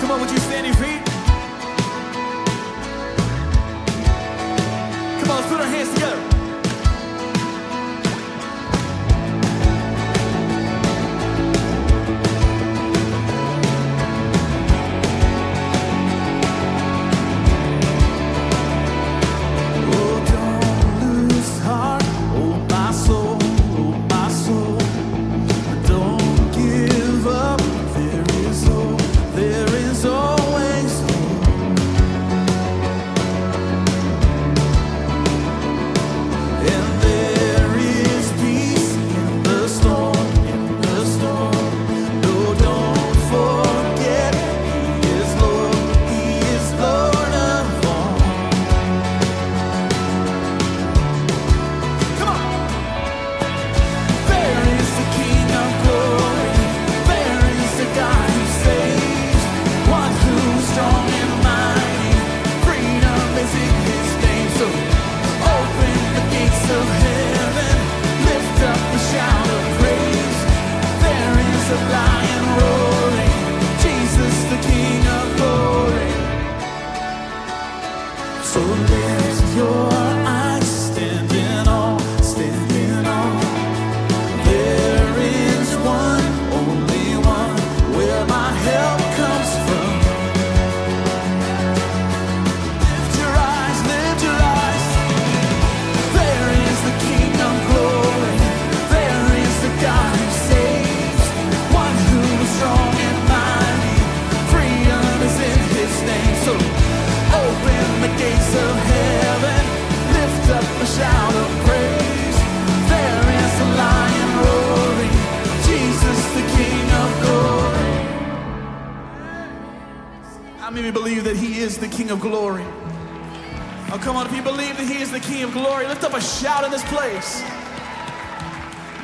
Come on, would you stand your feet? Come on, let's put our hands together. Of glory. Oh, come on, if you believe that he is the King of glory, lift up a shout in this place.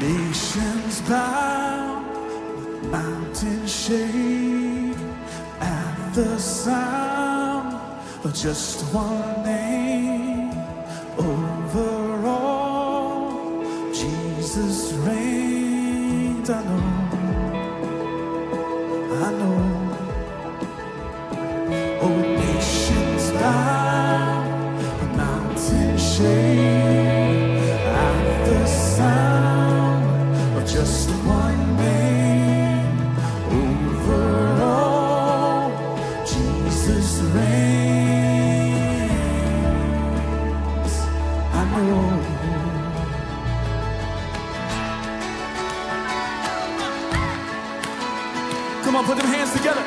Nations bow, mountains shake at the sound of just one name. Over all, Jesus reigns. I know. Mountain shade at the sound of just one name. Over all, Jesus reigns. I know. Come on, put them hands together.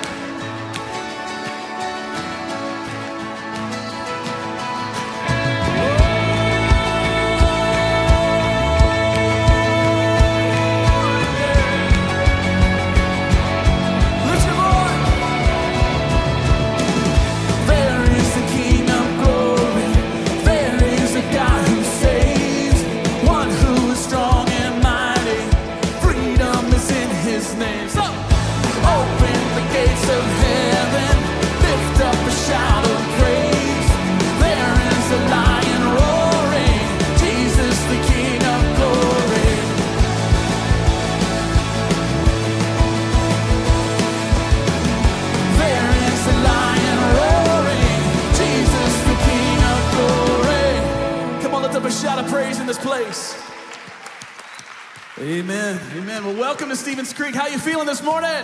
Amen. Well, welcome to Stevens Creek. How you feeling this morning?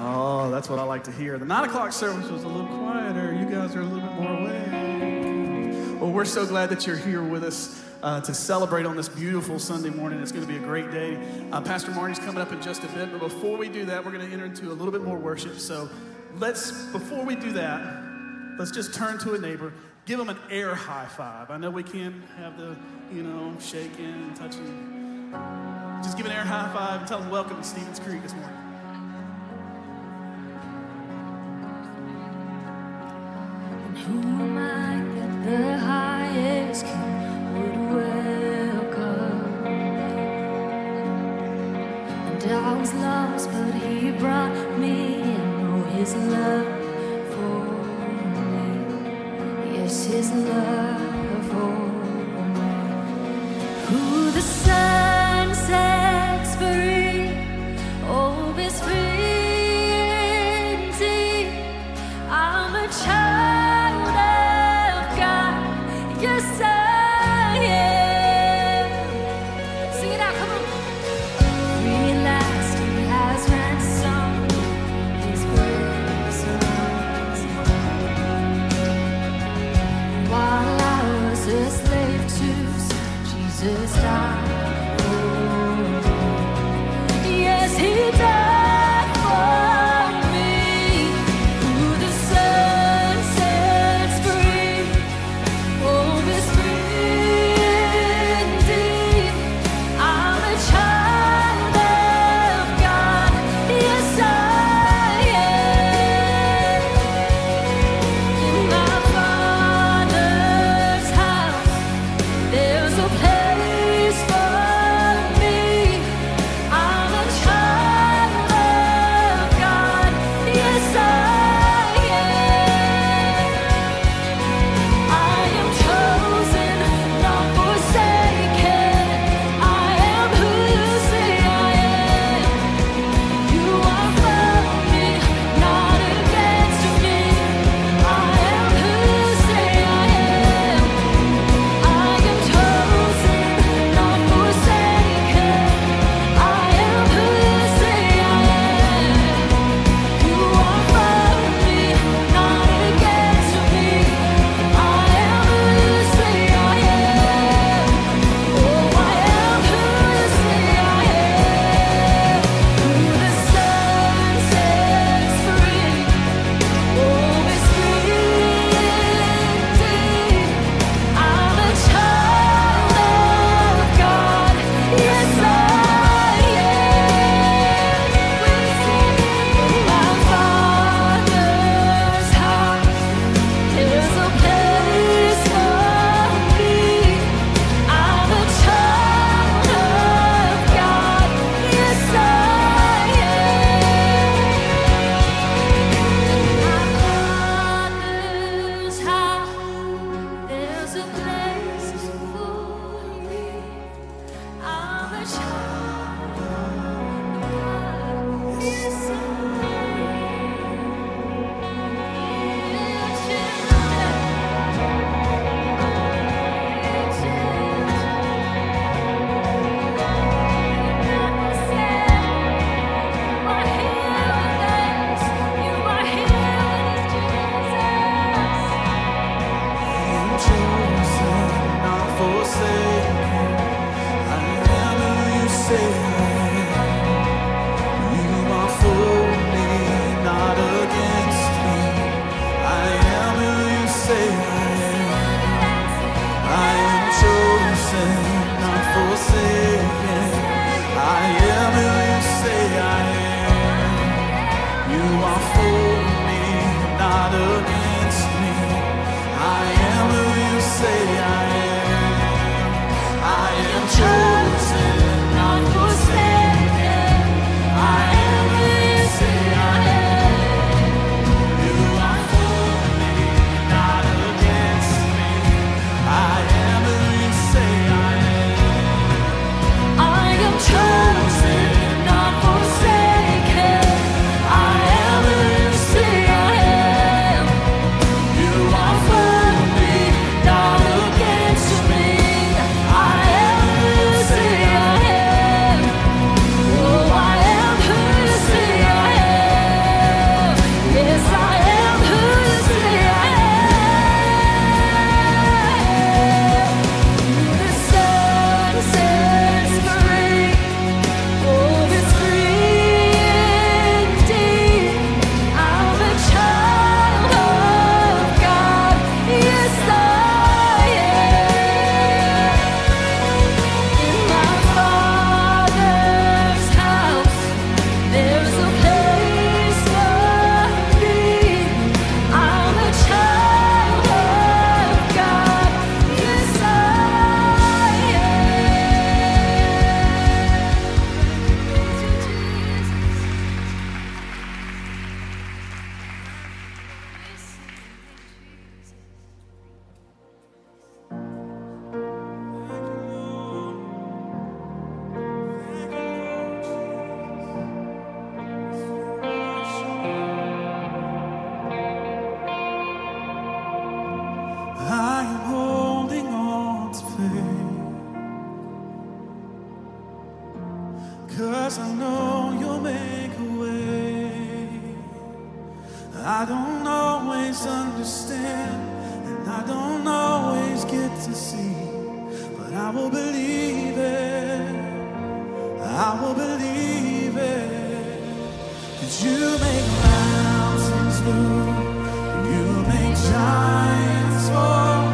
Oh, that's what I like to hear. The 9 o'clock service was a little quieter. You guys are a little bit more awake. Well, we're so glad that you're here with us to celebrate on this beautiful Sunday morning. It's going to be a great day. Pastor Marty's coming up in just a bit. But before we do that, we're going to enter into a little bit more worship. So let's just turn to a neighbor. Give them an air high five. I know we can't have the, shaking and touching. Just give an air high five and tell them welcome to Stevens Creek this morning. And who am I that the highest king would welcome? dog's lost, but he brought me in. Oh, his love for me. Yes, his love for me. Who the sun sets free, oh, is free indeed. I'm a child of God. Yes, I. Just die. Oh. Yes, he died. Chosen, not forsaken. 'cause I know you'll make a way. I don't always understand, and I don't always get to see, but I will believe it. I will believe it. 'Cause you make mountains move, and you make giants fall.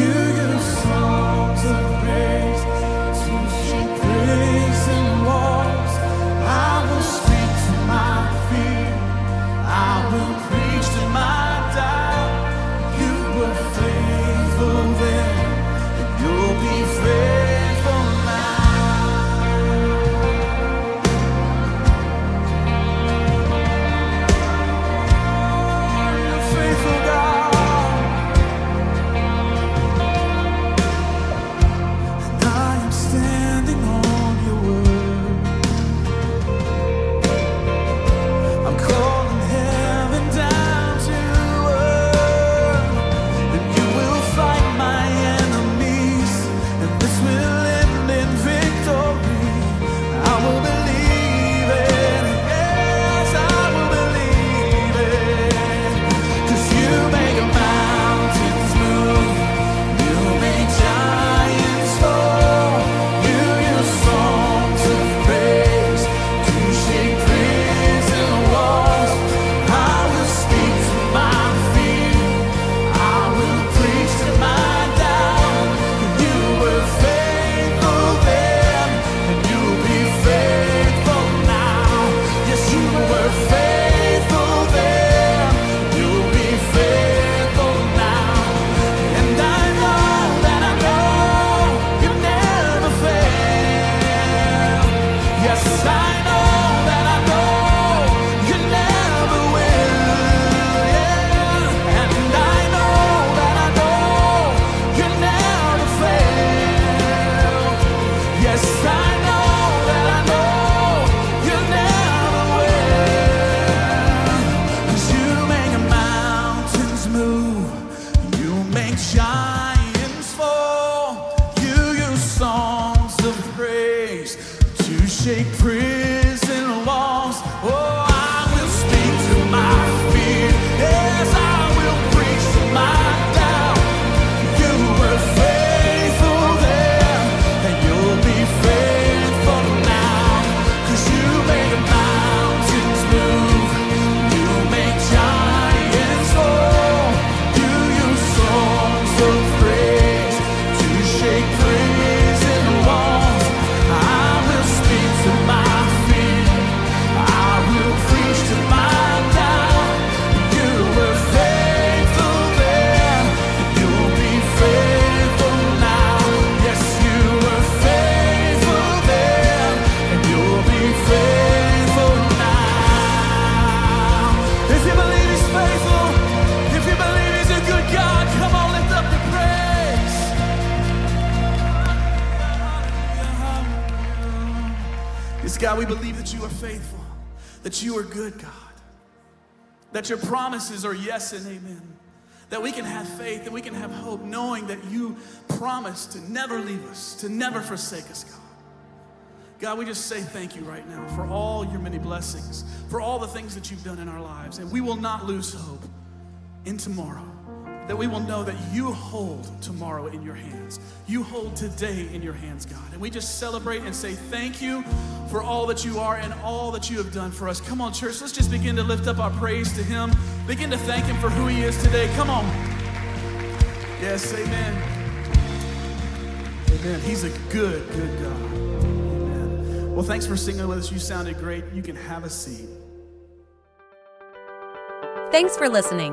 You give songs of praise to your grace and walls. I will speak to my fear, I will preach to my doubt. You were faithful then, and you'll be faithful now. You're faithful, God. And I am standing on your word. I'm calling heaven down to earth, and you will fight my enemies, and this will end in victory. I will believe it. Yes, I will believe it. 'Cause you make mountains move, you make giants fall. You use songs of praise to shake prison walls. I will speak to my fear, I will preach to my doubt. You were faithful then, and you'll be faithful now. Yes, you were faithful then, you'll be faithful now. And I know that I know you never fail. Yes, I know that I know you never will. Yeah. And I know that I know you never fail. Yes, I know that I know you never will. 'Cause you make mountains move, you make giants fall. You use songs of praise to shake prison walls. Oh, I will speak to my fear. Yes, I will preach to my doubt. You were faithful then, and you'll be faithful now. 'Cause you make mountains move, you make giants fall. You use songs of praise to shake prison walls. I will speak to my fear, I will preach to my doubt. You were faithful then, you'll be faithful now. Yes, you were faithful then, and you'll be faithful now. If you believe he's faithful, if you believe he's a good God, come on, lift up the praise. Yes, God, we believe that you are faithful, that you are good, God, that your promises are yes and amen, that we can have faith, that we can have hope, knowing that you promise to never leave us, to never forsake us, God. God, we just say thank you right now for all your many blessings, for all the things that you've done in our lives. And we will not lose hope in tomorrow, that we will know that you hold tomorrow in your hands. You hold today in your hands, God. And we just celebrate and say thank you for all that you are and all that you have done for us. Come on, church, let's just begin to lift up our praise to him. Begin to thank him for who he is today. Come on. Yes, amen. Amen. He's a good, good God. Amen. Well, thanks for singing with us. You sounded great. You can have a seat. Thanks for listening.